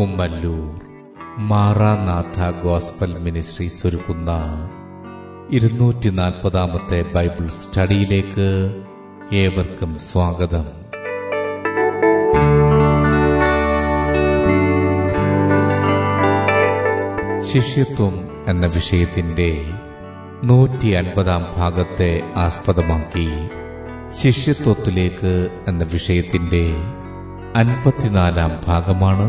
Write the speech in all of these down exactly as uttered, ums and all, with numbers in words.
Kummallur Maranatha gospel ministries ഒരുക്കുന്ന ഇരുന്നൂറ്റി നാൽപ്പതാമത്തെ ബൈബിൾ സ്റ്റഡിയിലേക്ക് ഏവർക്കും സ്വാഗതം. ശിഷ്യത്വം എന്ന വിഷയത്തിന്റെ നൂറ്റി അൻപതാം ഭാഗത്തെ ആസ്പദമാക്കി ശിഷ്യത്വത്തിലേക്ക് എന്ന വിഷയത്തിന്റെ അൻപത്തിനാലാം ഭാഗമാണ്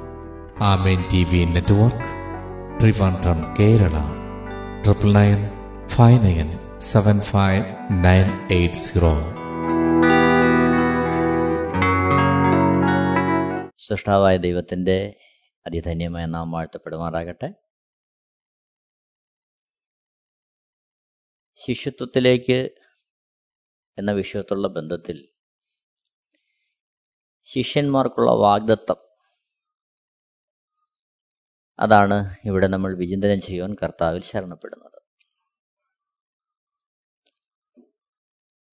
ആമേൻ T V network, Trivandrum, Kerala. Triple nine five nine seven five nine eight zero. സൃഷ്ടാവായ ദൈവത്തിൻ്റെ അതിധന്യമായ നാം വാഴ്ത്തപ്പെടുമാറാകട്ടെ. ശിഷ്യത്വത്തിലേക്ക് എന്ന വിഷയത്തുള്ള ബന്ധത്തിൽ ശിഷ്യന്മാർക്കുള്ള വാഗ്ദത്തം, അതാണ് ഇവിടെ നമ്മൾ വിചിന്തനം ചെയ്യുവാൻ കർത്താവിൽ ശരണപ്പെടുന്നത്.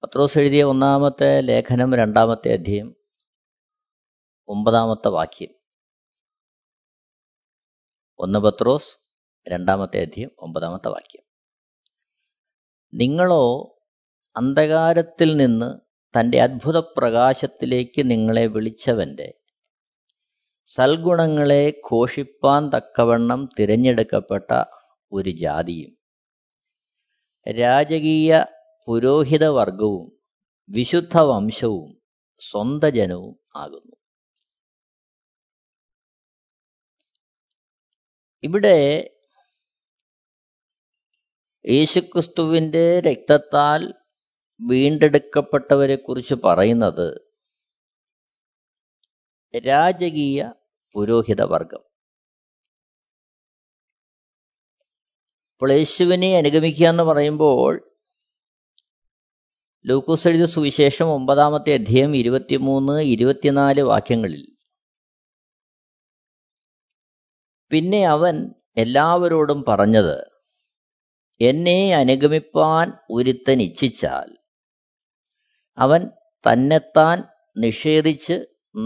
പത്രോസ് എഴുതിയ ഒന്നാമത്തെ ലേഖനം രണ്ടാമത്തെ അധ്യായം ഒമ്പതാമത്തെ വാക്യം. ഒന്ന് പത്രോസ് രണ്ടാമത്തെ അധ്യായം ഒമ്പതാമത്തെ വാക്യം: നിങ്ങളോ അന്ധകാരത്തിൽ നിന്ന് തൻ്റെ അത്ഭുത പ്രകാശത്തിലേക്ക് നിങ്ങളെ വിളിച്ചവൻ്റെ സൽഗുണങ്ങളെ ഘോഷിപ്പാൻ തക്കവണ്ണം തിരഞ്ഞെടുക്കപ്പെട്ട ഒരു ജാതിയും രാജകീയ പുരോഹിതവർഗവും വിശുദ്ധ വംശവും സ്വന്തജനവും ആകുന്നു. ഇവിടെ യേശുക്രിസ്തുവിൻ്റെ രക്തത്താൽ വീണ്ടെടുക്കപ്പെട്ടവരെക്കുറിച്ച് പറയുന്നത് രാജകീയ പുരോഹിതവർഗം. അപ്പോൾ യേശുവിനെ അനുഗമിക്കുക എന്ന് പറയുമ്പോൾ ലൂക്കോസ് എഴുതിയ സുവിശേഷം ഒമ്പതാമത്തെ അധ്യായം ഇരുപത്തിമൂന്ന് ഇരുപത്തിനാല് വാക്യങ്ങളിൽ, പിന്നെ അവൻ എല്ലാവരോടും പറഞ്ഞത്, എന്നെ അനുഗമിപ്പാൻ ഒരുത്തൻ ഇച്ഛിച്ചാൽ അവൻ തന്നെത്താൻ നിഷേധിച്ച്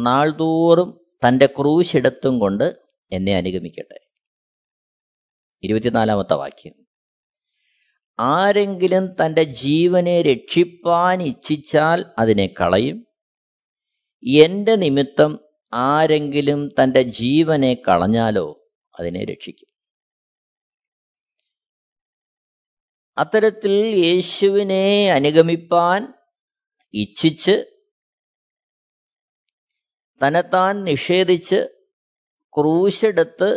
നാൾതോറും തൻ്റെ ക്രൂശെടുത്തും കൊണ്ട് എന്നെ അനുഗമിക്കട്ടെ. ഇരുപത്തിനാലാമത്തെ വാക്യം: ആരെങ്കിലും തൻ്റെ ജീവനെ രക്ഷിപ്പാൻ ഇച്ഛിച്ചാൽ അതിനെ കളയും. എൻ്റെ നിമിത്തം ആരെങ്കിലും തൻ്റെ ജീവനെ കളഞ്ഞാലോ അതിനെ രക്ഷിക്കും. അത്തരത്തിൽ യേശുവിനെ അനുഗമിപ്പാൻ ഇച്ഛിച്ച് തന്നെത്താൻ നിഷേധിച്ച് ക്രൂശെടുത്ത്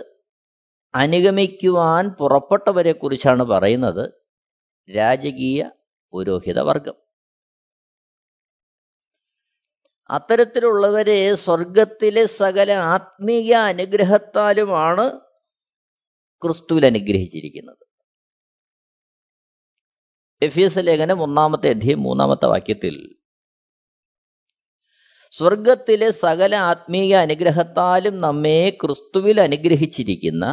അനുഗമിക്കുവാൻ പുറപ്പെട്ടവരെക്കുറിച്ചാണ് പറയുന്നത് രാജകീയ പുരോഹിതവർഗം. അത്തരത്തിലുള്ളവരെ സ്വർഗത്തിലെ സകല ആത്മീയ അനുഗ്രഹത്താലുമാണ് ക്രിസ്തുവിൽ അനുഗ്രഹിച്ചിരിക്കുന്നത്. എഫേസ്യ ലേഖനം ഒന്നാമത്തെ അധ്യായം മൂന്നാമത്തെ വാക്യത്തിൽ സ്വർഗത്തിലെ സകല ആത്മീയ അനുഗ്രഹത്താലും നമ്മെ ക്രിസ്തുവിൽ അനുഗ്രഹിച്ചിരിക്കുന്ന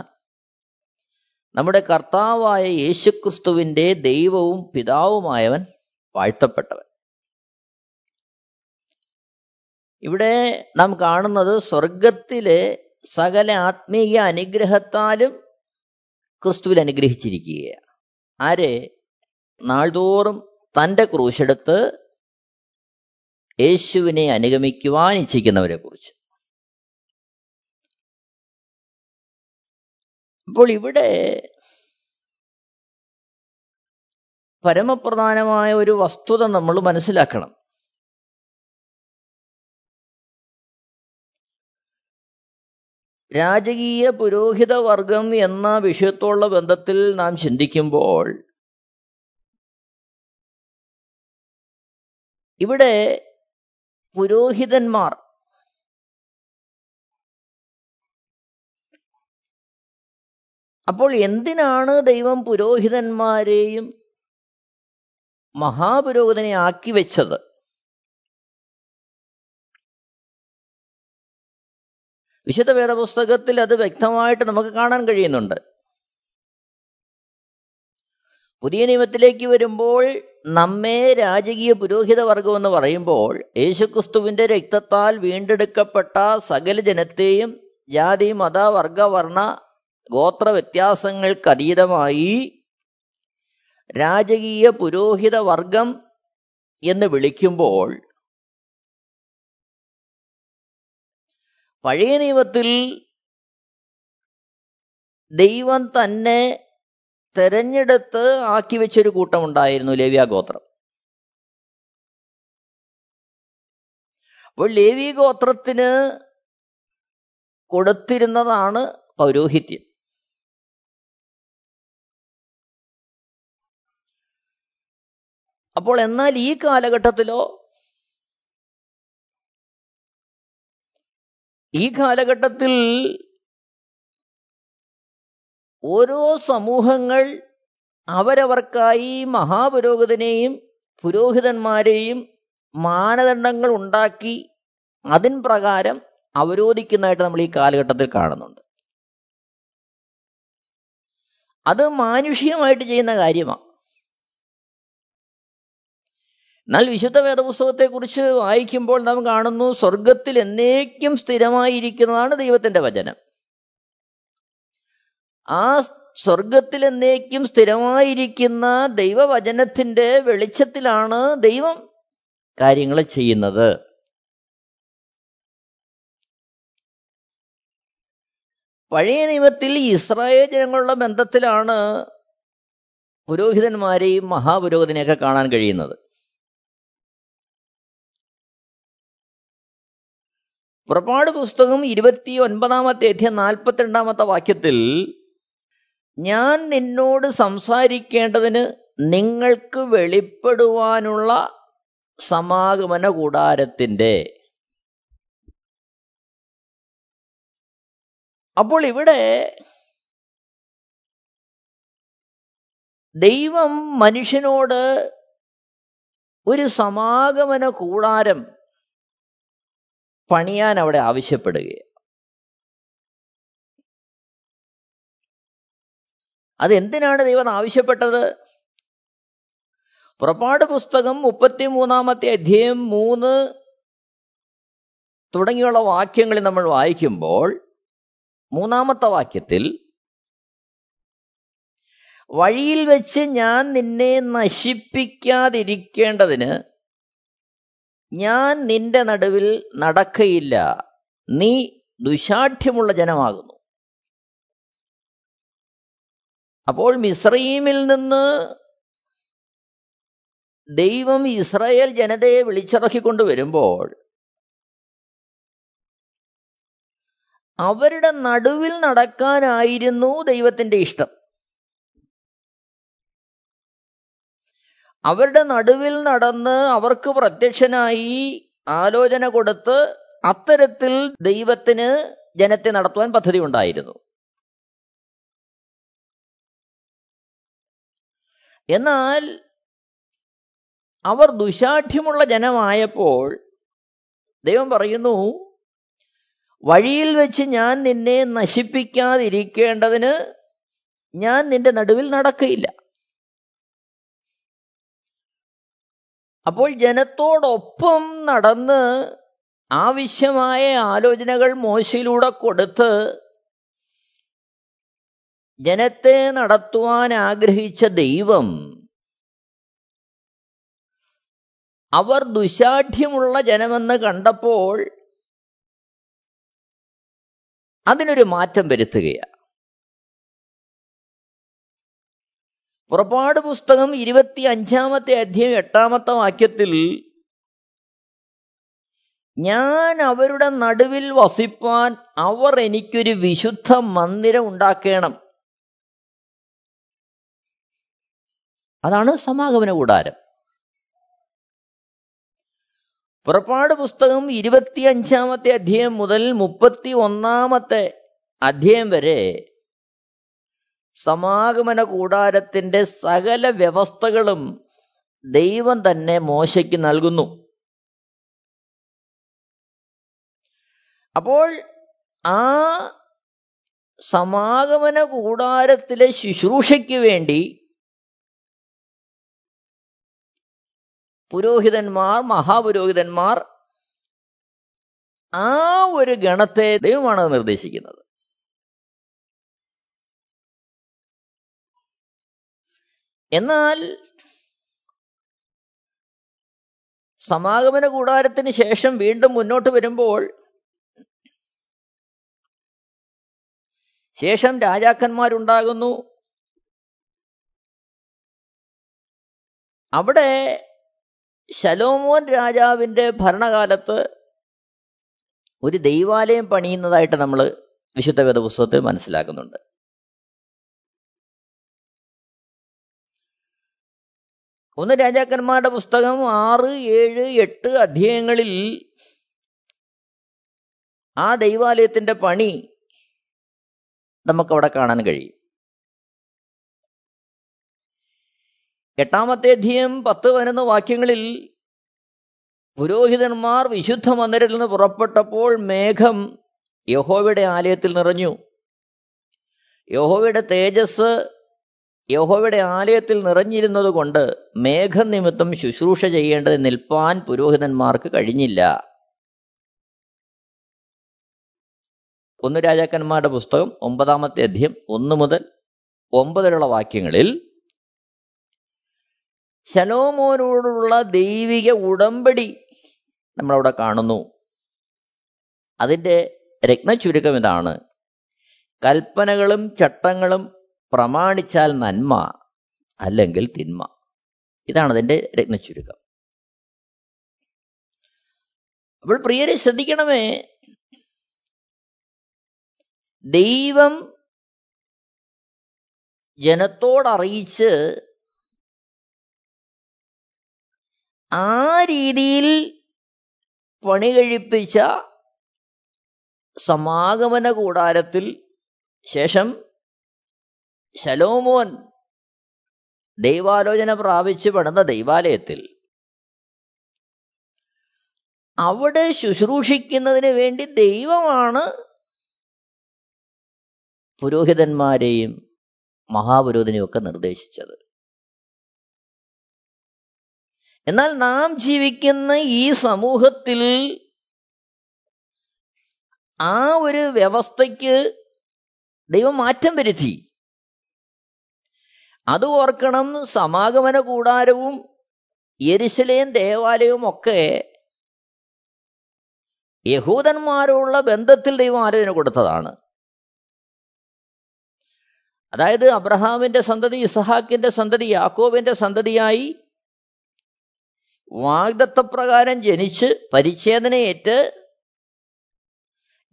നമ്മുടെ കർത്താവായ യേശുക്രിസ്തുവിൻ്റെ ദൈവവും പിതാവുമായവൻ വാഴ്ത്തപ്പെട്ടവൻ. ഇവിടെ നാം കാണുന്നത് സ്വർഗത്തിലെ സകല ആത്മീയ അനുഗ്രഹത്താലും ക്രിസ്തുവിൽ അനുഗ്രഹിച്ചിരിക്കുകയാണ്. ആരെ? നാൾതോറും തൻ്റെ ക്രൂശെടുത്ത് യേശുവിനെ അനുഗമിക്കുവാൻ ഇച്ഛിക്കുന്നവരെ കുറിച്ച്. അപ്പോൾ ഇവിടെ പരമപ്രധാനമായ ഒരു വസ്തുത നമ്മൾ മനസ്സിലാക്കണം. രാജകീയ പുരോഹിതവർഗം എന്ന വിഷയത്തോടുള്ള ബന്ധത്തിൽ നാം ചിന്തിക്കുമ്പോൾ ഇവിടെ പുരോഹിതന്മാർ അപ്പോൾ എന്തിനാണ് ദൈവം പുരോഹിതന്മാരെയും മഹാപുരോഹിതനെ ആക്കി വെച്ചത്? വിശുദ്ധ വേദപുസ്തകത്തിൽ അത് വ്യക്തമായിട്ട് നമുക്ക് കാണാൻ കഴിയുന്നുണ്ട്. പുതിയ നിയമത്തിലേക്ക് വരുമ്പോൾ നമ്മെ രാജകീയ പുരോഹിതവർഗം എന്ന് പറയുമ്പോൾ യേശുക്രിസ്തുവിൻ്റെ രക്തത്താൽ വീണ്ടെടുക്കപ്പെട്ട സകല ജനത്തെയും ജാതി മത വർഗ വർണ്ണ ഗോത്ര വ്യത്യാസങ്ങൾക്കതീതമായി രാജകീയ പുരോഹിതവർഗം എന്ന് വിളിക്കുമ്പോൾ പഴയ നിയമത്തിൽ ദൈവം തന്നെ തെരഞ്ഞെടുത്ത് ആക്കി വെച്ചൊരു കൂട്ടമുണ്ടായിരുന്നു, ലേവ്യ ഗോത്രം. അപ്പോൾ ലേവി ഗോത്രത്തിന് കൊടുത്തിരുന്നതാണ് പൗരോഹിത്യം. അപ്പോൾ എന്നാൽ ഈ കാലഘട്ടത്തിലോ ഈ കാലഘട്ടത്തിൽ ഓരോ സമൂഹങ്ങൾ അവരവർക്കായി മഹാപുരോഹിതനെയും പുരോഹിതന്മാരെയും മാനദണ്ഡങ്ങൾ ഉണ്ടാക്കി അതിൻ പ്രകാരം അവരോധിക്കുന്നതായിട്ട് നമ്മൾ ഈ കാലഘട്ടത്തിൽ കാണുന്നുണ്ട്. അത് മാനുഷികമായിട്ട് ചെയ്യുന്ന കാര്യമാണ്. എന്നാൽ വിശുദ്ധ വേദപുസ്തകത്തെക്കുറിച്ച് വായിക്കുമ്പോൾ നാം കാണുന്നു, സ്വർഗത്തിൽ എന്നേക്കും സ്ഥിരമായിരിക്കുന്നതാണ് ദൈവത്തിൻ്റെ വചനം. ആ സ്വർഗത്തിൽ എന്നേക്കും സ്ഥിരമായിരിക്കുന്ന ദൈവവചനത്തിൻ്റെ വെളിച്ചത്തിലാണ് ദൈവം കാര്യങ്ങൾ ചെയ്യുന്നത്. പഴയ നിയമത്തിൽ ഇസ്രായേൽ ജനങ്ങളുടെ ബന്ധത്തിലാണ് പുരോഹിതന്മാരെയും മഹാപുരോഹിതനെയൊക്കെ കാണാൻ കഴിയുന്നത്. പുറപ്പാട് പുസ്തകം ഇരുപത്തി ഒൻപതാമത്തെ അധ്യായം നാൽപ്പത്തിരണ്ടാമത്തെ വാക്യത്തിൽ, ഞാൻ നിന്നോട് സംസാരിക്കേണ്ടതിന് നിങ്ങൾക്ക് വെളിപ്പെടുവാനുള്ള സമാഗമന കൂടാരത്തിൻ്റെ. അപ്പോൾ ഇവിടെ ദൈവം മനുഷ്യനോട് ഒരു സമാഗമന കൂടാരം പണിയാൻ അവിടെ ആവശ്യപ്പെടുകയാണ്. അതെന്തിനാണ് ദൈവം ആവശ്യപ്പെട്ടത്? പുറപ്പാട് പുസ്തകം മുപ്പത്തി മൂന്നാമത്തെ അധ്യായം മൂന്ന് തുടങ്ങിയുള്ള വാക്യങ്ങളിൽ നമ്മൾ വായിക്കുമ്പോൾ മൂന്നാമത്തെ വാക്യത്തിൽ, വഴിയിൽ വെച്ച് ഞാൻ നിന്നെ നശിപ്പിക്കാതിരിക്കേണ്ടതിന് ഞാൻ നിന്റെ നടുവിൽ നടക്കയില്ല, നീ ദുശാഠ്യമുള്ള ജനമാകുന്നു. അപ്പോൾ മിസ്രയീമിൽ നിന്ന് ദൈവം ഇസ്രായേൽ ജനതയെ വിളിച്ചിറക്കിക്കൊണ്ടുവരുമ്പോൾ അവരുടെ നടുവിൽ നടക്കാനായിരുന്നു ദൈവത്തിൻ്റെ ഇഷ്ടം. അവരുടെ നടുവിൽ നടന്ന് അവർക്ക് പ്രത്യക്ഷനായി ആലോചന കൊടുത്ത് അത്തരത്തിൽ ദൈവത്തിന് ജനത്തെ നടത്തുവാൻ പദ്ധതി ഉണ്ടായിരുന്നു. എന്നാൽ അവർ ദുശാഠ്യമുള്ള ജനമായപ്പോൾ ദൈവം പറയുന്നു, വഴിയിൽ വെച്ച് ഞാൻ നിന്നെ നശിപ്പിക്കാതിരിക്കേണ്ടതിന് ഞാൻ നിന്റെ നടുവിൽ നടക്കയില്ല. അപ്പോൾ ജനത്തോടൊപ്പം നടന്ന് ആവശ്യമായ ആലോചനകൾ മോശയിലൂടെ കൊടുത്ത് ജനത്തെ നടത്തുവാൻ ആഗ്രഹിച്ച ദൈവം അവർ ദുശാഠ്യമുള്ള ജനമെന്ന് കണ്ടപ്പോൾ അതിനൊരു മാറ്റം വരുത്തുകയാണ്. പുറപ്പാട് പുസ്തകം ഇരുപത്തി അഞ്ചാമത്തെ അധ്യായം എട്ടാമത്തെ വാക്യത്തിൽ, ഞാൻ അവരുടെ നടുവിൽ വസിപ്പാൻ അവർ എനിക്കൊരു വിശുദ്ധ മന്ദിരം ഉണ്ടാക്കണം. അതാണ് സമാഗമന കൂടാരം. പുറപ്പാട് പുസ്തകം ഇരുപത്തി അഞ്ചാമത്തെ അധ്യായം മുതൽ മുപ്പത്തി ഒന്നാമത്തെ അധ്യായം വരെ സമാഗമന കൂടാരത്തിൻ്റെ സകല വ്യവസ്ഥകളും ദൈവം തന്നെ മോശയ്ക്ക് നൽകുന്നു. അപ്പോൾ ആ സമാഗമന കൂടാരത്തിലെ ശുശ്രൂഷയ്ക്ക് വേണ്ടി പുരോഹിതന്മാർ, മഹാപുരോഹിതന്മാർ, ആ ഒരു ഗണത്തെ ദൈവമാണ് നിർദ്ദേശിക്കുന്നത്. എന്നാൽ സമാഗമന കൂടാരത്തിന് ശേഷം വീണ്ടും മുന്നോട്ട് വരുമ്പോൾ ശേഷം രാജാക്കന്മാരുണ്ടാകുന്നു. അവിടെ ശലോമോൻ രാജാവിൻ്റെ ഭരണകാലത്ത് ഒരു ദൈവാലയം പണിയുന്നതായിട്ട് നമ്മൾ വിശുദ്ധ വേദപുസ്തകത്തിൽ മനസ്സിലാക്കുന്നുണ്ട്. ഒന്ന് രാജാക്കന്മാരുടെ പുസ്തകം ആറ് ഏഴ് എട്ട് അധ്യായങ്ങളിൽ ആ ദൈവാലയത്തിൻ്റെ പണി നമുക്കവിടെ കാണാൻ കഴിയും. എട്ടാമത്തെ അധ്യായം പത്ത് പതിനൊന്ന് വാക്യങ്ങളിൽ പുരോഹിതന്മാർ വിശുദ്ധ മന്ദിരത്തിൽ നിന്ന് പുറപ്പെട്ടപ്പോൾ മേഘം യഹോവയുടെ ആലയത്തിൽ നിറഞ്ഞു. യഹോവയുടെ തേജസ് യഹോവയുടെ ആലയത്തിൽ നിറഞ്ഞിരുന്നത് കൊണ്ട് മേഘം നിമിത്തം ശുശ്രൂഷ ചെയ്യേണ്ടത് നിൽപ്പാൻ പുരോഹിതന്മാർക്ക് കഴിഞ്ഞില്ല. ഒന്ന് രാജാക്കന്മാരുടെ പുസ്തകം ഒമ്പതാമത്തെ അധ്യായം ഒന്ന് മുതൽ ഒമ്പതിലുള്ള വാക്യങ്ങളിൽ ശലോമോനോടുള്ള ദൈവിക ഉടമ്പടി നമ്മളവിടെ കാണുന്നു. അതിൻ്റെ രത്നചുരുക്കം ഇതാണ്: കൽപ്പനകളും ചട്ടങ്ങളും പ്രമാണിച്ചാൽ നന്മ, അല്ലെങ്കിൽ തിന്മ. ഇതാണ് അതിൻ്റെ രത്നചുരുക്കം. അപ്പോൾ പ്രിയരെ ശ്രദ്ധിക്കണമേ, ദൈവം ജനത്തോടറിയിച്ച് ആ രീതിയിൽ പണി കഴിപ്പിച്ച സമാഗമന കൂടാരത്തിൽ ശേഷം ശലോമോൻ ദൈവാലോചന പ്രാപിച്ച് പണിത ദൈവാലയത്തിൽ അവിടെ ശുശ്രൂഷിക്കുന്നതിന് വേണ്ടി ദൈവമാണ് പുരോഹിതന്മാരെയും മഹാപുരോഹിതനെയും ഒക്കെ നിർദ്ദേശിച്ചത്. എന്നാൽ നാം ജീവിക്കുന്ന ഈ സമൂഹത്തിൽ ആ ഒരു വ്യവസ്ഥയ്ക്ക് ദൈവം മാറ്റം വരുത്തി. അത് ഓർക്കണം. സമാഗമന കൂടാരവും യെരുശലേം ദേവാലയവും ഒക്കെ യഹൂദന്മാരുള്ള ബന്ധത്തിൽ ദൈവം ആലോചന കൊടുത്തതാണ്. അതായത് അബ്രഹാമിൻ്റെ സന്തതി, ഇസഹാക്കിൻ്റെ സന്തതി, യാക്കോബിൻ്റെ സന്തതിയായി വാഗ്ദത്തപ്രകാരം ജനിച്ച് പരിച്ഛേദനയേറ്റ്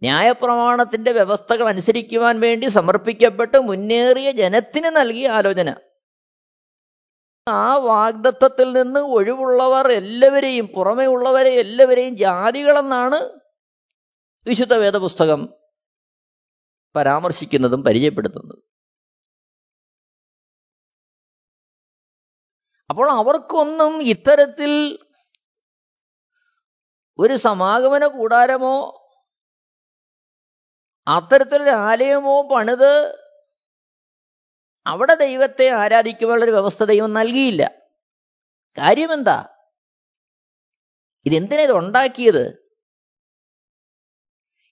ന്യായപ്രമാണത്തിൻ്റെ വ്യവസ്ഥകൾ അനുസരിക്കുവാൻ വേണ്ടി സമർപ്പിക്കപ്പെട്ട് മുന്നേറിയ ജനത്തിന് നൽകിയ ആലോചന. ആ വാഗ്ദത്തത്തിൽ നിന്ന് ഒഴിവുള്ളവർ എല്ലാവരെയും, പുറമേ ഉള്ളവരെ എല്ലാവരെയും ജാതികളെന്നാണ് വിശുദ്ധ വേദപുസ്തകം പരാമർശിക്കുന്നതും പരിചയപ്പെടുത്തുന്നതും. അപ്പോൾ അവർക്കൊന്നും ഇത്തരത്തിൽ ഒരു സമാഗമന കൂടാരമോ അത്തരത്തിലൊരു ആലയമോ പണിത് അവിടെ ദൈവത്തെ ആരാധിക്കുവാനുള്ളൊരു വ്യവസ്ഥ ദൈവം നൽകിയില്ല. കാര്യമെന്താ? ഇതെന്തിനാ ഇതുണ്ടാക്കിയത്?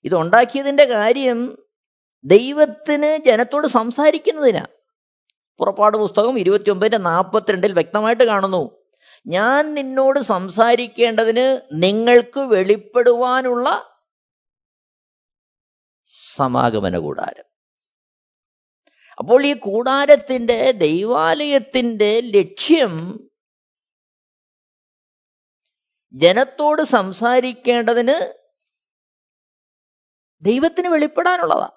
ഇതുണ്ടാക്കിയതിൻ്റെ കാര്യം ദൈവത്തിന് ജനത്തോട് സംസാരിക്കുന്നതിനാ. പുറപ്പാട് പുസ്തകം ഇരുപത്തിയൊമ്പതിൻ്റെ നാൽപ്പത്തിരണ്ടിൽ വ്യക്തമായിട്ട് കാണുന്നു: ഞാൻ നിന്നോട് സംസാരിക്കേണ്ടതിന് നിങ്ങൾക്ക് വെളിപ്പെടുവാനുള്ള സമാഗമന കൂടാരം. അപ്പോൾ ഈ കൂടാരത്തിൻ്റെ, ദൈവാലയത്തിൻ്റെ ലക്ഷ്യം ജനത്തോട് സംസാരിക്കേണ്ടതിന് ദൈവത്തിന് വെളിപ്പെടാനുള്ളതാണ്.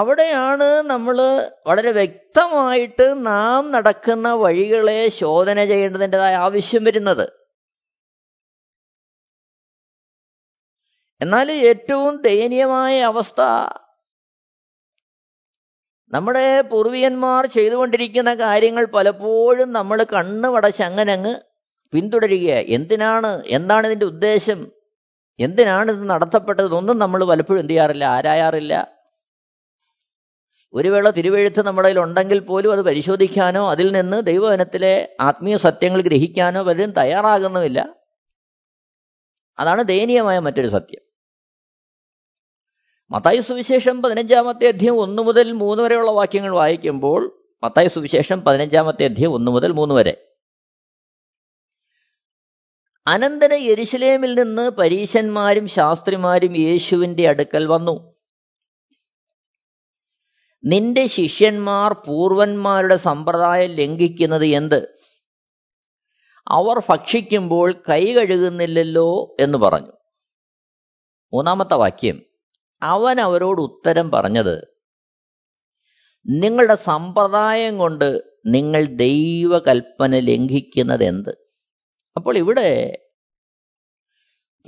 അവിടെയാണ് നമ്മൾ വളരെ വ്യക്തമായിട്ട് നാം നടക്കുന്ന വഴികളെ ശോധന ചെയ്യേണ്ടതിൻ്റെതായ ആവശ്യം വരുന്നത്. എന്നാൽ ഏറ്റവും ദയനീയമായ അവസ്ഥ നമ്മുടെ പൂർവികന്മാർ ചെയ്തുകൊണ്ടിരിക്കുന്ന കാര്യങ്ങൾ പലപ്പോഴും നമ്മൾ കണ്ണുമടച്ച് അങ്ങനങ്ങ് പിന്തുടരുക. എന്തിനാണ്, എന്താണ് ഇതിൻ്റെ ഉദ്ദേശം, എന്തിനാണ് ഇത് നടത്തപ്പെട്ടതൊന്നും നമ്മൾ പലപ്പോഴും എന്ത് ചെയ്യാറില്ല, ആരായാറില്ല. ഒരു വേള തിരുവെഴുത്ത് നമ്മുടെ ഉണ്ടെങ്കിൽ പോലും അത് പരിശോധിക്കാനോ അതിൽ നിന്ന് ദൈവവചനത്തിലെ ആത്മീയ സത്യങ്ങൾ ഗ്രഹിക്കാനോ പലരും തയ്യാറാകുന്നുമില്ല. അതാണ് ദയനീയമായ മറ്റൊരു സത്യം. മത്തായി സുവിശേഷം പതിനഞ്ചാമത്തെ അധ്യായം ഒന്ന് മുതൽ മൂന്ന് വരെയുള്ള വാക്യങ്ങൾ വായിക്കുമ്പോൾ, മത്തായി സുവിശേഷം പതിനഞ്ചാമത്തെ അധ്യായം ഒന്ന് മുതൽ മൂന്ന് വരെ, അനന്തര യെരുശലേമിൽ നിന്ന് പരീശന്മാരും ശാസ്ത്രിമാരും യേശുവിൻ്റെ അടുക്കൽ വന്നു, നിന്റെ ശിഷ്യന്മാർ പൂർവന്മാരുടെ സമ്പ്രദായം ലംഘിക്കുന്നത് എന്ത്? അവർ ഭക്ഷിക്കുമ്പോൾ കൈ കഴുകുന്നില്ലല്ലോ എന്ന് പറഞ്ഞു. മൂന്നാമത്തെ വാക്യം, അവൻ അവരോട് ഉത്തരം പറഞ്ഞത്, നിങ്ങളുടെ സമ്പ്രദായം കൊണ്ട് നിങ്ങൾ ദൈവകൽപ്പന ലംഘിക്കുന്നതെന്ത്? അപ്പോൾ ഇവിടെ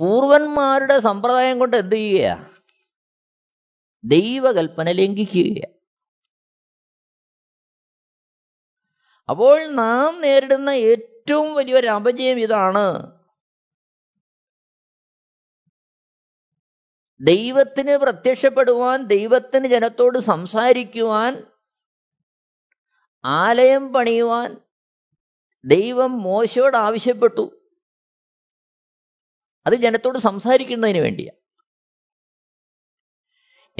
പൂർവന്മാരുടെ സമ്പ്രദായം കൊണ്ട് എന്ത് ചെയ്യുക? ദൈവകൽപ്പന ലംഘിക്കുക. അപ്പോൾ നാം നേരിടുന്ന ഏറ്റവും വലിയൊരു അപജയം ഇതാണ്. ദൈവത്തിന് പ്രത്യക്ഷപ്പെടുവാൻ, ദൈവത്തിന് ജനത്തോട് സംസാരിക്കുവാൻ, ആലയം പണിയുവാൻ ദൈവം മോശയോട് ആവശ്യപ്പെട്ടു. അത് ജനത്തോട് സംസാരിക്കുന്നതിന് വേണ്ടിയാണ്.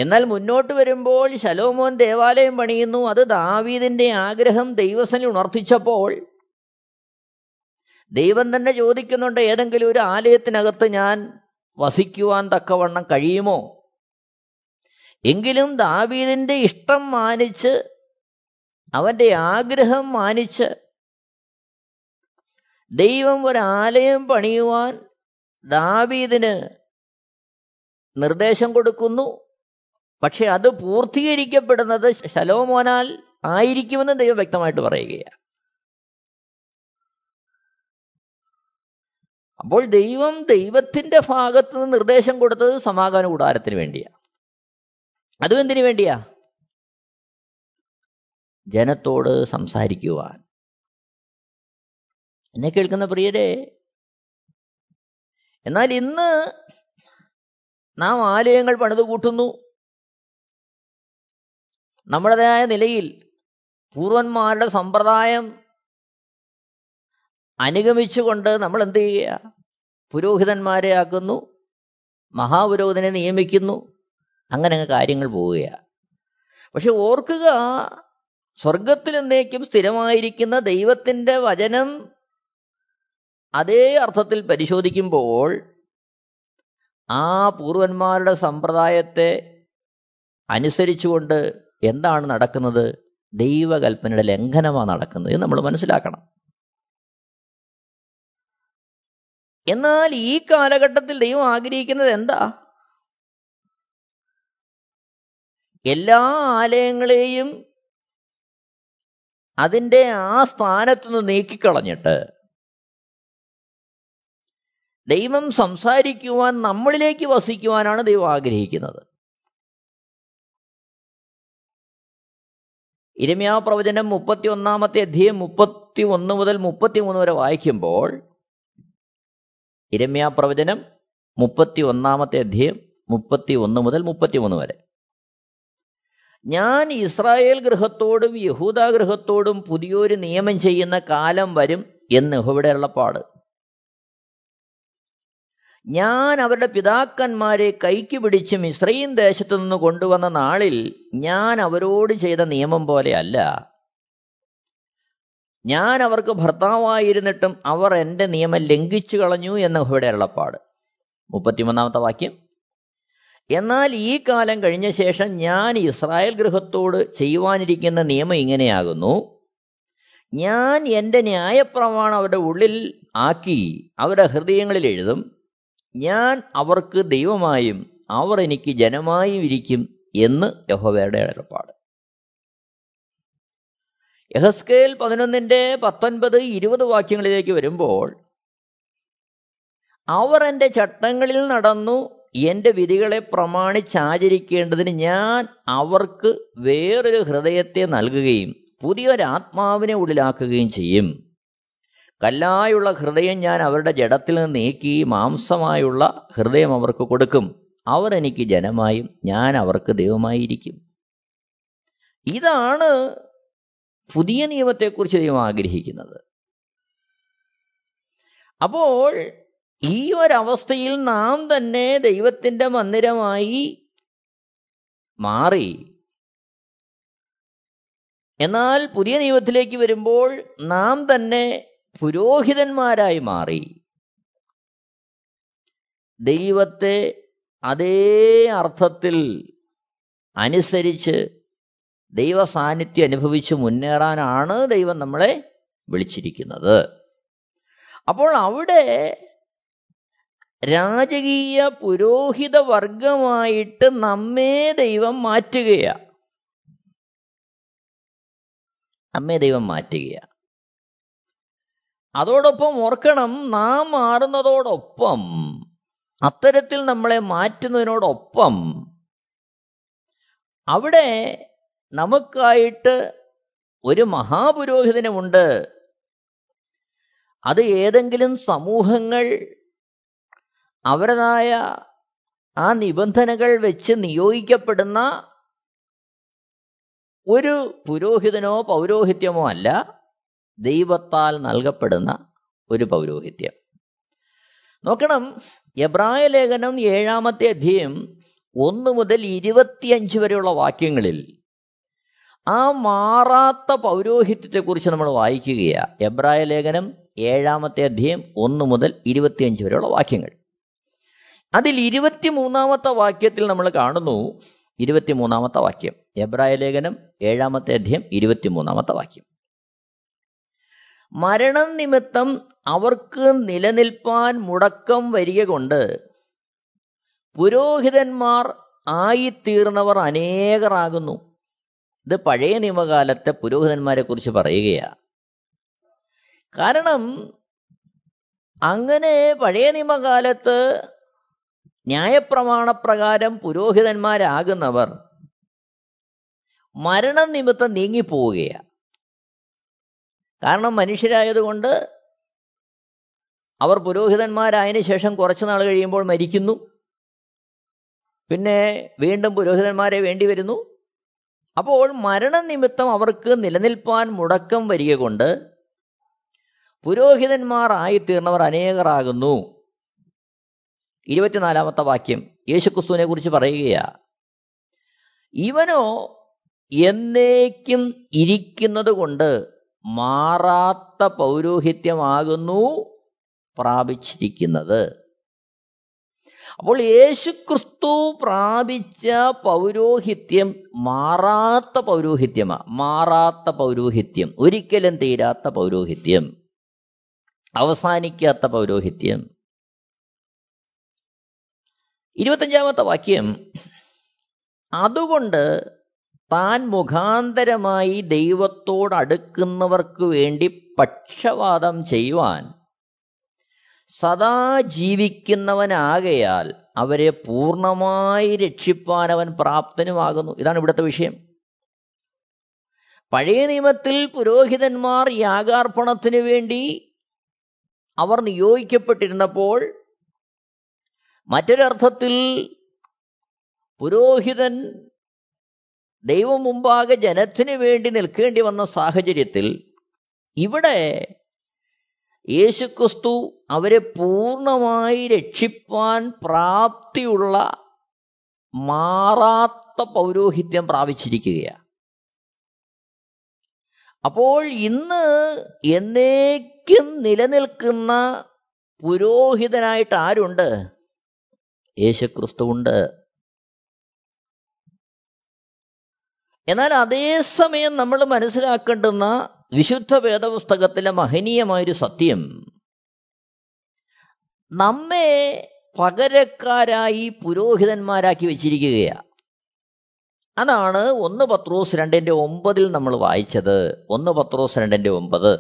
എന്നാൽ മുന്നോട്ട് വരുമ്പോൾ ശലോമോൻ ദേവാലയം പണിയുന്നു. അത് ദാവീദിന്റെ ആഗ്രഹം ദൈവസനിൽ ഉണർത്തിച്ചപ്പോൾ ദൈവം തന്നെ ചോദിക്കുന്നുണ്ട്, ഏതെങ്കിലും ഒരു ആലയത്തിനകത്ത് ഞാൻ വസിക്കുവാൻ തക്കവണ്ണം കഴിയുമോ? എങ്കിലും ദാവീദിന്റെ ഇഷ്ടം മാനിച്ച്, അവൻ്റെ ആഗ്രഹം മാനിച്ച് ദൈവം ഒരാലയം പണിയുവാൻ ദാവീദിന് നിർദ്ദേശം കൊടുക്കുന്നു. പക്ഷെ അത് പൂർത്തീകരിക്കപ്പെടുന്നത് ശലോമോനാൽ ആയിരിക്കുമെന്ന് ദൈവം വ്യക്തമായിട്ട് പറയുകയാണ്. അപ്പോൾ ദൈവം ദൈവത്തിൻ്റെ ഭാഗത്ത് നിന്ന് നിർദ്ദേശം കൊടുത്തത് സമാഗമന കൂടാരത്തിന് വേണ്ടിയാണ്. അതും എന്തിനു വേണ്ടിയാ? ജനത്തോട് സംസാരിക്കുവാൻ. എന്നെ കേൾക്കുന്ന പ്രിയരെ, എന്നാൽ ഇന്ന് നാം ആലയങ്ങൾ പണിതു കൂട്ടുന്നു. നമ്മുടേതായ നിലയിൽ പൂർവന്മാരുടെ സമ്പ്രദായം അനുഗമിച്ചുകൊണ്ട് നമ്മൾ എന്ത് ചെയ്യുക? പുരോഹിതന്മാരെ ആക്കുന്നു, മഹാപുരോഹിതനെ നിയമിക്കുന്നു, അങ്ങനെ കാര്യങ്ങൾ പോവുകയാണ്. പക്ഷെ ഓർക്കുക, സ്വർഗത്തിൽ എന്നേക്കും സ്ഥിരമായിരിക്കുന്ന ദൈവത്തിൻ്റെ വചനം അതേ അർത്ഥത്തിൽ പരിശോധിക്കുമ്പോൾ ആ പൂർവന്മാരുടെ സമ്പ്രദായത്തെ അനുസരിച്ചുകൊണ്ട് എന്താണ് നടക്കുന്നത്? ദൈവകൽപ്പനയുടെ ലംഘനമാണ് നടക്കുന്നത്. നമ്മൾ മനസ്സിലാക്കണം. എന്നാൽ ഈ കാലഘട്ടത്തിൽ ദൈവം ആഗ്രഹിക്കുന്നത് എന്താ? എല്ലാ ആലയങ്ങളെയും അതിൻ്റെ ആ സ്ഥാനത്തുനിന്ന് നീക്കിക്കളഞ്ഞിട്ട് ദൈവം സംസാരിക്കുവാൻ, നമ്മളിലേക്ക് വസിക്കുവാനാണ് ദൈവം ആഗ്രഹിക്കുന്നത്. യിരെമ്യാ പ്രവചനം മുപ്പത്തി ഒന്നാമത്തെ അധ്യായം മുപ്പത്തി ഒന്ന് മുതൽ മുപ്പത്തി മൂന്ന് വരെ വായിക്കുമ്പോൾ, യിരെമ്യാ പ്രവചനം മുപ്പത്തി ഒന്നാമത്തെ അധ്യായം മുപ്പത്തി ഒന്ന് മുതൽ മുപ്പത്തി മൂന്ന് വരെ, ഞാൻ ഇസ്രായേൽ ഗൃഹത്തോടും യഹൂദാ ഗൃഹത്തോടും പുതിയൊരു നിയമം ചെയ്യുന്ന കാലം വരും എന്ന് യഹോവയുടെ പാട്. ഞാൻ അവരുടെ പിതാക്കന്മാരെ കൈക്ക് പിടിച്ച് മിസ്രയീം ദേശത്തു നിന്ന് കൊണ്ടുവന്ന നാളിൽ ഞാൻ അവരോട് ചെയ്ത നിയമം പോലെയല്ല. ഞാൻ അവർക്ക് ഭർത്താവായിരുന്നിട്ടും അവർ എൻ്റെ നിയമം ലംഘിച്ചു കളഞ്ഞു എന്ന് യഹോവയുടെ അരുളപ്പാട്. മുപ്പത്തിമൂന്നാമത്തെ വാക്യം, എന്നാൽ ഈ കാലം കഴിഞ്ഞ ശേഷം ഞാൻ ഇസ്രായേൽ ഗൃഹത്തോട് ചെയ്യുവാനിരിക്കുന്ന നിയമം ഇങ്ങനെയാകുന്നു, ഞാൻ എൻ്റെ ന്യായപ്രമാണം അവരുടെ ഉള്ളിൽ ആക്കി അവരുടെ ഹൃദയങ്ങളിൽ എഴുതും. ഞാൻ അവർക്ക് ദൈവമായും അവർ എനിക്ക് ജനമായും ഇരിക്കും എന്ന് യഹോവയുടെ അരുളപ്പാട്. യെഹെസ്കേൽ പതിനൊന്നിൻ്റെ പത്തൊൻപത് ഇരുപത് വാക്യങ്ങളിലേക്ക് വരുമ്പോൾ, അവർ എൻ്റെ ചട്ടങ്ങളിൽ നടന്നു എൻ്റെ വിധികളെ പ്രമാണിച്ചാചരിക്കേണ്ടതിന് ഞാൻ അവർക്ക് വേറൊരു ഹൃദയത്തെ നൽകുകയും പുതിയൊരാത്മാവിനെ ഉള്ളിലാക്കുകയും ചെയ്യും. കല്ലായുള്ള ഹൃദയം ഞാൻ അവരുടെ ജഡത്തിൽ നിന്ന് നീക്കി മാംസമായുള്ള ഹൃദയം അവർക്ക് കൊടുക്കും. അവർ എനിക്ക് ജനമായും ഞാൻ അവർക്ക് ദൈവമായിരിക്കും. ഇതാണ് പുതിയ നിയമത്തെക്കുറിച്ച് ദൈവം ആഗ്രഹിക്കുന്നത്. അപ്പോൾ ഈ ഒരവസ്ഥയിൽ നാം തന്നെ ദൈവത്തിൻ്റെ മന്ദിരമായി മാറി. എന്നാൽ പുതിയ നിയമത്തിലേക്ക് വരുമ്പോൾ നാം തന്നെ പുരോഹിതന്മാരായി മാറി ദൈവത്തെ അതേ അർത്ഥത്തിൽ അനുസരിച്ച് ദൈവസാന്നിധ്യം അനുഭവിച്ച് മുന്നേറാനാണ് ദൈവം നമ്മളെ വിളിച്ചിരിക്കുന്നത്. അപ്പോൾ അവിടെ രാജകീയ പുരോഹിത വർഗമായിട്ട് നമ്മെ ദൈവം മാറ്റുകയാണ് നമ്മെ ദൈവം മാറ്റുകയാണ് അതോടൊപ്പം ഓർക്കണം, നാം മാറുന്നതോടൊപ്പം, അത്തരത്തിൽ നമ്മളെ മാറ്റുന്നതിനോടൊപ്പം അവിടെ നമുക്കായിട്ട് ഒരു മഹാപുരോഹിതനുമുണ്ട്. അത് ഏതെങ്കിലും സമൂഹങ്ങൾ അവരുടേതായ ആ നിബന്ധനകൾ വെച്ച് നിയോഗിക്കപ്പെടുന്ന ഒരു പുരോഹിതനോ പൗരോഹിത്യമോ അല്ല, ദൈവത്താൽ നൽകപ്പെടുന്ന ഒരു പൗരോഹിത്യം. നോക്കണം, എബ്രായ ലേഖനം ഏഴാമത്തെ അധ്യായം ഒന്ന് മുതൽ ഇരുപത്തിയഞ്ച് വരെയുള്ള വാക്യങ്ങളിൽ ആ മാറാത്ത പൗരോഹിത്യത്തെക്കുറിച്ച് നമ്മൾ വായിക്കുകയാണ്. എബ്രായ ലേഖനം ഏഴാമത്തെ അധ്യായം ഒന്ന് മുതൽ ഇരുപത്തിയഞ്ച് വരെയുള്ള വാക്യങ്ങൾ. അതിൽ ഇരുപത്തി മൂന്നാമത്തെ വാക്യത്തിൽ നമ്മൾ കാണുന്നു, ഇരുപത്തി മൂന്നാമത്തെ വാക്യം, എബ്രായ ലേഖനം ഏഴാമത്തെ അധ്യായം ഇരുപത്തി മൂന്നാമത്തെ വാക്യം: മരണം നിമിത്തം അവർക്ക് നിലനിൽപ്പാൻ മുടക്കം വരിക കൊണ്ട് പുരോഹിതന്മാർ ആയിത്തീർന്നവർ അനേകരാകുന്നു. ഇത് പഴയ നിയമകാലത്തെ പുരോഹിതന്മാരെ കുറിച്ച് പറയുകയാണ്. കാരണം അങ്ങനെ പഴയ നിയമകാലത്ത് ന്യായപ്രമാണപ്രകാരം പുരോഹിതന്മാരാകുന്നവർ മരണം നിമിത്തം നീങ്ങിപ്പോവുകയാണ്. കാരണം മനുഷ്യരായതുകൊണ്ട് അവർ പുരോഹിതന്മാരായതിനു ശേഷം കുറച്ചു നാൾ കഴിയുമ്പോൾ മരിക്കുന്നു. പിന്നെ വീണ്ടും പുരോഹിതന്മാരെ വേണ്ടി വരുന്നു. അപ്പോൾ മരണനിമിത്തം അവർക്ക് നിലനിൽപ്പാൻ മുടക്കം വരിക കൊണ്ട് പുരോഹിതന്മാർ ആയിത്തീർന്നവർ അനേകരാകുന്നു. ഇരുപത്തിനാലാമത്തെ വാക്യം യേശുക്രിസ്തുവിനെ കുറിച്ച് പറയുകയാണ്: ഇവനോ എന്നേക്കും ഇരിക്കുന്നത് കൊണ്ട് മാറാത്ത പൗരോഹിത്യമാകുന്നു പ്രാപിച്ചിരിക്കുന്നത്. അപ്പോൾ യേശുക്രിസ്തു പ്രാപിച്ച പൗരോഹിത്യം മാറാത്ത പൗരോഹിത്യമാണ്. മാറാത്ത പൗരോഹിത്യം, ഒരിക്കലും തീരാത്ത പൗരോഹിത്യം, അവസാനിക്കാത്ത പൗരോഹിത്യം. ഇരുപത്തഞ്ചാമത്തെ വാക്യം: അതുകൊണ്ട് താൻ മുഖാന്തരമായി ദൈവത്തോടടുക്കുന്നവർക്ക് വേണ്ടി പക്ഷവാദം ചെയ്യുവാൻ സദാ ജീവിക്കുന്നവനാകയാൽ അവരെ പൂർണ്ണമായി രക്ഷിപ്പാൻ അവൻ പ്രാപ്തനുമാകുന്നു. ഇതാണ് ഇവിടുത്തെ വിഷയം. പഴയ നിയമത്തിൽ പുരോഹിതന്മാർ യാഗാർപ്പണത്തിനു വേണ്ടി അവർ നിയോഗിക്കപ്പെട്ടിരുന്നപ്പോൾ മറ്റൊരർത്ഥത്തിൽ പുരോഹിതൻ ദൈവം മുമ്പാകെ ജനത്തിനു വേണ്ടി നിൽക്കേണ്ടി വന്ന സാഹചര്യത്തിൽ ഇവിടെ യേശുക്രിസ്തു അവരെ പൂർണ്ണമായി രക്ഷിപ്പാൻ പ്രാപ്തിയുള്ള മാറാത്ത പൗരോഹിത്യം പ്രാപിച്ചിരിക്കുകയാണ്. അപ്പോൾ ഇന്ന് എന്നേക്കും നിലനിൽക്കുന്ന പുരോഹിതനായിട്ട് ആരുണ്ട്? യേശുക്രിസ്തു ഉണ്ട്. എന്നാൽ അതേസമയം നമ്മൾ മനസ്സിലാക്കേണ്ടുന്ന വിശുദ്ധ വേദപുസ്തകത്തിലെ മഹനീയമായൊരു സത്യം, നമ്മെ പകരക്കാരായി പുരോഹിതന്മാരാക്കി വെച്ചിരിക്കുകയാണ്. അതാണ് ഒന്ന് പത്രോസ് രണ്ടിൻ്റെ ഒമ്പതിൽ നമ്മൾ വായിച്ചത്. ഒന്ന് പത്രോസ് രണ്ടിൻ്റെ ഒമ്പത്: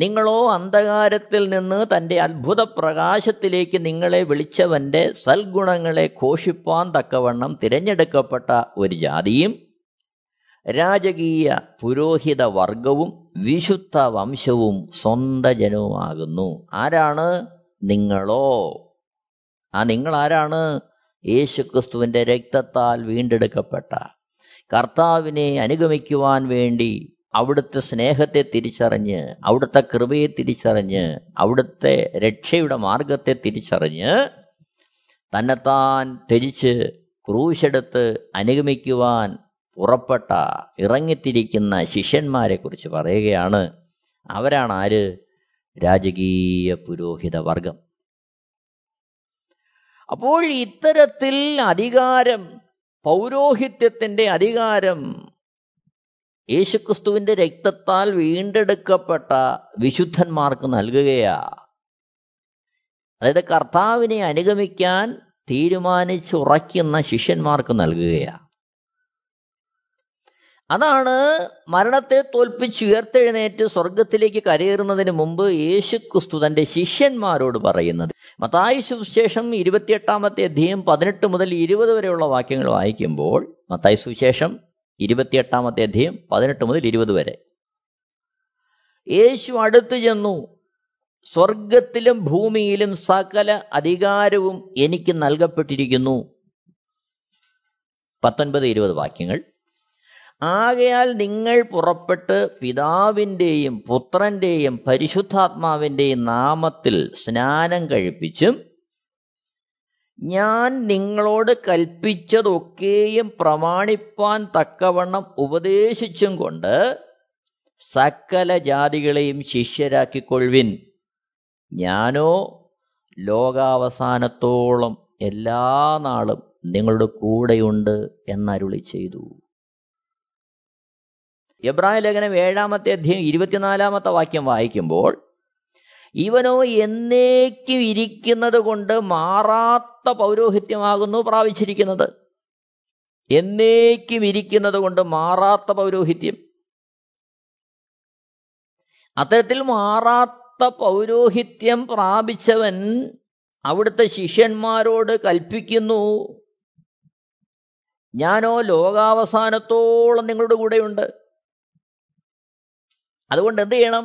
നിങ്ങളോ അന്ധകാരത്തിൽ നിന്ന് തൻ്റെ അത്ഭുത പ്രകാശത്തിലേക്ക് നിങ്ങളെ വിളിച്ചവൻ്റെ സൽഗുണങ്ങളെ ഘോഷിപ്പാൻ തക്കവണ്ണം തിരഞ്ഞെടുക്കപ്പെട്ട ഒരു ജാതിയും രാജകീയ പുരോഹിത വർഗവും വിശുദ്ധ വംശവും സ്വന്തം ജനവുമാകുന്നു. ആരാണ്? നിങ്ങളോ. ആ നിങ്ങളാരാണ്? യേശുക്രിസ്തുവിൻ്റെ രക്തത്താൽ വീണ്ടെടുക്കപ്പെട്ട, കർത്താവിനെ അനുഗമിക്കുവാൻ വേണ്ടി അവിടുത്തെ സ്നേഹത്തെ തിരിച്ചറിഞ്ഞ്, അവിടുത്തെ കൃപയെ തിരിച്ചറിഞ്ഞ്, അവിടുത്തെ രക്ഷയുടെ മാർഗത്തെ തിരിച്ചറിഞ്ഞ് തന്നെത്താൻ ത്യജിച്ച് ക്രൂശെടുത്ത് അനുഗമിക്കുവാൻ പുറപ്പെട്ട ഇറങ്ങിത്തിരിക്കുന്ന ശിഷ്യന്മാരെക്കുറിച്ച് പറയുകയാണ്. അവരാണ് ആര്? രാജകീയ പുരോഹിത വർഗം. അപ്പോൾ ഇത്തരത്തിൽ അധികാരം, പൗരോഹിത്യത്തിൻ്റെ അധികാരം യേശുക്രിസ്തുവിൻ്റെ രക്തത്താൽ വീണ്ടെടുക്കപ്പെട്ട വിശുദ്ധന്മാർക്ക് നൽകുകയാണ്. അതായത് കർത്താവിനെ അനുഗമിക്കാൻ തീരുമാനിച്ചുറയ്ക്കുന്ന ശിഷ്യന്മാർക്ക് നൽകുകയാണ്. അതാണ് മരണത്തെ തോൽപ്പിച്ചുയർത്തെഴുന്നേറ്റ് സ്വർഗത്തിലേക്ക് കരയേറുന്നതിന് മുമ്പ് യേശുക്രിസ്തു തൻ്റെ ശിഷ്യന്മാരോട് പറയുന്നത്. മത്തായി സുവിശേഷം ഇരുപത്തിയെട്ടാമത്തെ അധ്യായം പതിനെട്ട് മുതൽ ഇരുപത് വരെയുള്ള വാക്യങ്ങൾ വായിക്കുമ്പോൾ, മത്തായി സുവിശേഷം ഇരുപത്തിയെട്ടാമത്തെ അധ്യായം പതിനെട്ട് മുതൽ ഇരുപത് വരെ, യേശു അടുത്തു ചെന്നു, സ്വർഗത്തിലും ഭൂമിയിലും സകല അധികാരവും എനിക്ക് നൽകപ്പെട്ടിരിക്കുന്നു. പത്തൊൻപത് ഇരുപത് വാക്യങ്ങൾ. ആകയാൽ നിങ്ങൾ പുറപ്പെട്ട് പിതാവിൻ്റെയും പുത്രൻ്റെയും പരിശുദ്ധാത്മാവിൻ്റെയും നാമത്തിൽ സ്നാനം കഴിപ്പിച്ചും ഞാൻ നിങ്ങളോട് കൽപ്പിച്ചതൊക്കെയും പ്രമാണിപ്പാൻ തക്കവണ്ണം ഉപദേശിച്ചും കൊണ്ട് സകല ജാതികളെയും ശിഷ്യരാക്കിക്കൊള്ളുവിൻ. ഞാനോ ലോകാവസാനത്തോളം എല്ലാ നാളും നിങ്ങളുടെ കൂടെയുണ്ട് എന്നരുളി ചെയ്തു. എബ്രായ ലേഖനം ഏഴാമത്തെ അധ്യായം ഇരുപത്തിനാലാമത്തെ വാക്യം വായിക്കുമ്പോൾ, ഇവനോ എന്നേക്കും ഇരിക്കുന്നത് കൊണ്ട് മാറാത്ത പൗരോഹിത്യമാകുന്നു പ്രാപിച്ചിരിക്കുന്നത്. എന്നേക്കും ഇരിക്കുന്നത് കൊണ്ട് മാറാത്ത പൗരോഹിത്യം. അത്തരത്തിൽ മാറാത്ത പൗരോഹിത്യം പ്രാപിച്ചവൻ അവിടുത്തെ ശിഷ്യന്മാരോട് കൽപ്പിക്കുന്നു, ഞാനോ ലോകാവസാനത്തോളം നിങ്ങളുടെ കൂടെയുണ്ട്. അതുകൊണ്ട് എന്ത് ചെയ്യണം?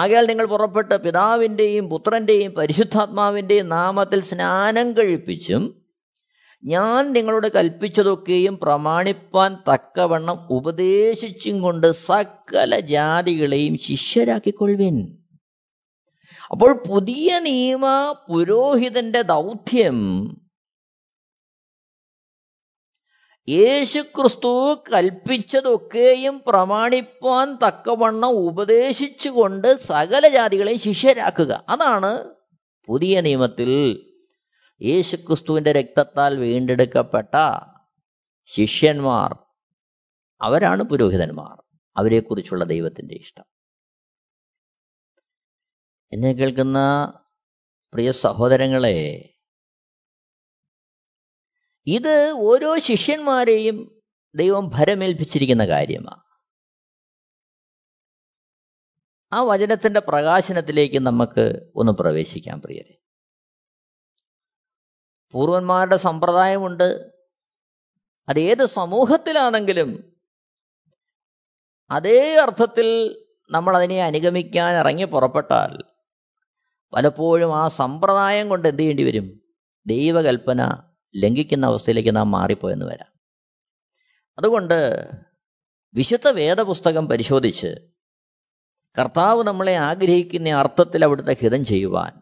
ആകയാൽ നിങ്ങൾ പുറപ്പെട്ട് പിതാവിൻ്റെയും പുത്രൻ്റെയും പരിശുദ്ധാത്മാവിൻ്റെയും നാമത്തിൽ സ്നാനം കഴിപ്പിച്ചും ഞാൻ നിങ്ങളോട് കൽപ്പിച്ചതൊക്കെയും പ്രമാണിപ്പാൻ തക്കവണ്ണം ഉപദേശിച്ചും കൊണ്ട് സകല ജാതികളെയും ശിഷ്യരാക്കിക്കൊള്ളുവിൻ. അപ്പോൾ പുതിയ നിയമ പുരോഹിതന്റെ ദൗത്യം യേശുക്രിസ്തു കൽപ്പിച്ചതൊക്കെയും പ്രമാണിപ്പാൻ തക്കവണ്ണം ഉപദേശിച്ചുകൊണ്ട് സകല ജാതികളെ ശിഷ്യരാക്കുക. അതാണ് പുതിയ നിയമത്തിൽ യേശുക്രിസ്തുവിൻ്റെ രക്തത്താൽ വീണ്ടെടുക്കപ്പെട്ട ശിഷ്യന്മാർ. അവരാണ് പുരോഹിതന്മാർ. അവരെക്കുറിച്ചുള്ള ദൈവത്തിൻ്റെ ഇഷ്ടം. എന്നെ കേൾക്കുന്ന പ്രിയ സഹോദരങ്ങളെ, ഇത് ഓരോ ശിഷ്യന്മാരെയും ദൈവം ഭരമേൽപ്പിച്ചിരിക്കുന്ന കാര്യമാണ്. ആ വചനത്തിൻ്റെ പ്രകാശനത്തിലേക്ക് നമുക്ക് ഒന്ന് പ്രവേശിക്കാം പ്രിയരെ. പൂർവന്മാരുടെ സമ്പ്രദായമുണ്ട്. അതേത് സമൂഹത്തിലാണെങ്കിലും അതേ അർത്ഥത്തിൽ നമ്മളതിനെ അനുഗമിക്കാൻ ഇറങ്ങി പുറപ്പെട്ടാൽ പലപ്പോഴും ആ സമ്പ്രദായം കൊണ്ട് എന്ത് ചെയ്യേണ്ടി വരും? ദൈവകൽപ്പന ലംഘിക്കുന്ന അവസ്ഥയിലേക്ക് നാം മാറിപ്പോയെന്ന് വരാം. അതുകൊണ്ട് വിശുദ്ധ വേദപുസ്തകം പരിശോധിച്ച് കർത്താവ് നമ്മളെ ആഗ്രഹിക്കുന്ന അർത്ഥത്തിൽ അവിടുത്തെ ഹിതം ചെയ്യുവാൻ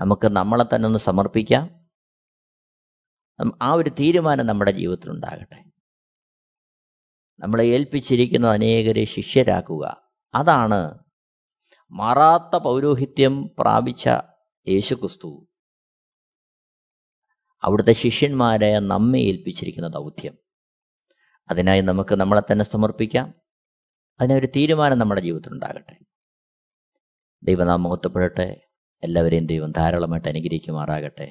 നമുക്ക് നമ്മളെ തന്നെ ഒന്ന് സമർപ്പിക്കാം. ആ ഒരു തീരുമാനം നമ്മുടെ ജീവിതത്തിലുണ്ടാകട്ടെ. നമ്മളെ ഏൽപ്പിച്ചിരിക്കുന്ന അനേകരെ ശിഷ്യരാക്കുക. അതാണ് മാറാത്ത പൗരോഹിത്യം പ്രാപിച്ച യേശുക്രിസ്തു അവിടുത്തെ ശിഷ്യന്മാരായ നമ്മെ ഏൽപ്പിച്ചിരിക്കുന്ന ദൗത്യം. അതിനായി നമുക്ക് നമ്മളെ തന്നെ സമർപ്പിക്കാം. അതിനൊരു തീരുമാനം നമ്മുടെ ജീവിതത്തിലുണ്ടാകട്ടെ. ദൈവനാമം മഹത്വപ്പെടട്ടെ. എല്ലാവരെയും ദൈവം ധാരാളമായിട്ട് അനുഗ്രഹിക്കുമാറാകട്ടെ.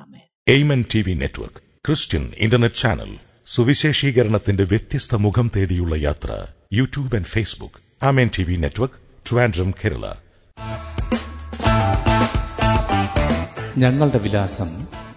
ആമേൻ. Amen TV network Christian internet channel. സുവിശേഷീകരണത്തിന്റെ വ്യത്യസ്ത മുഖം തേടിയുള്ള യാത്ര YouTube and Facebook Amen T V network, Trivandrum, Kerala. ഞങ്ങളുടെ വിലാസം: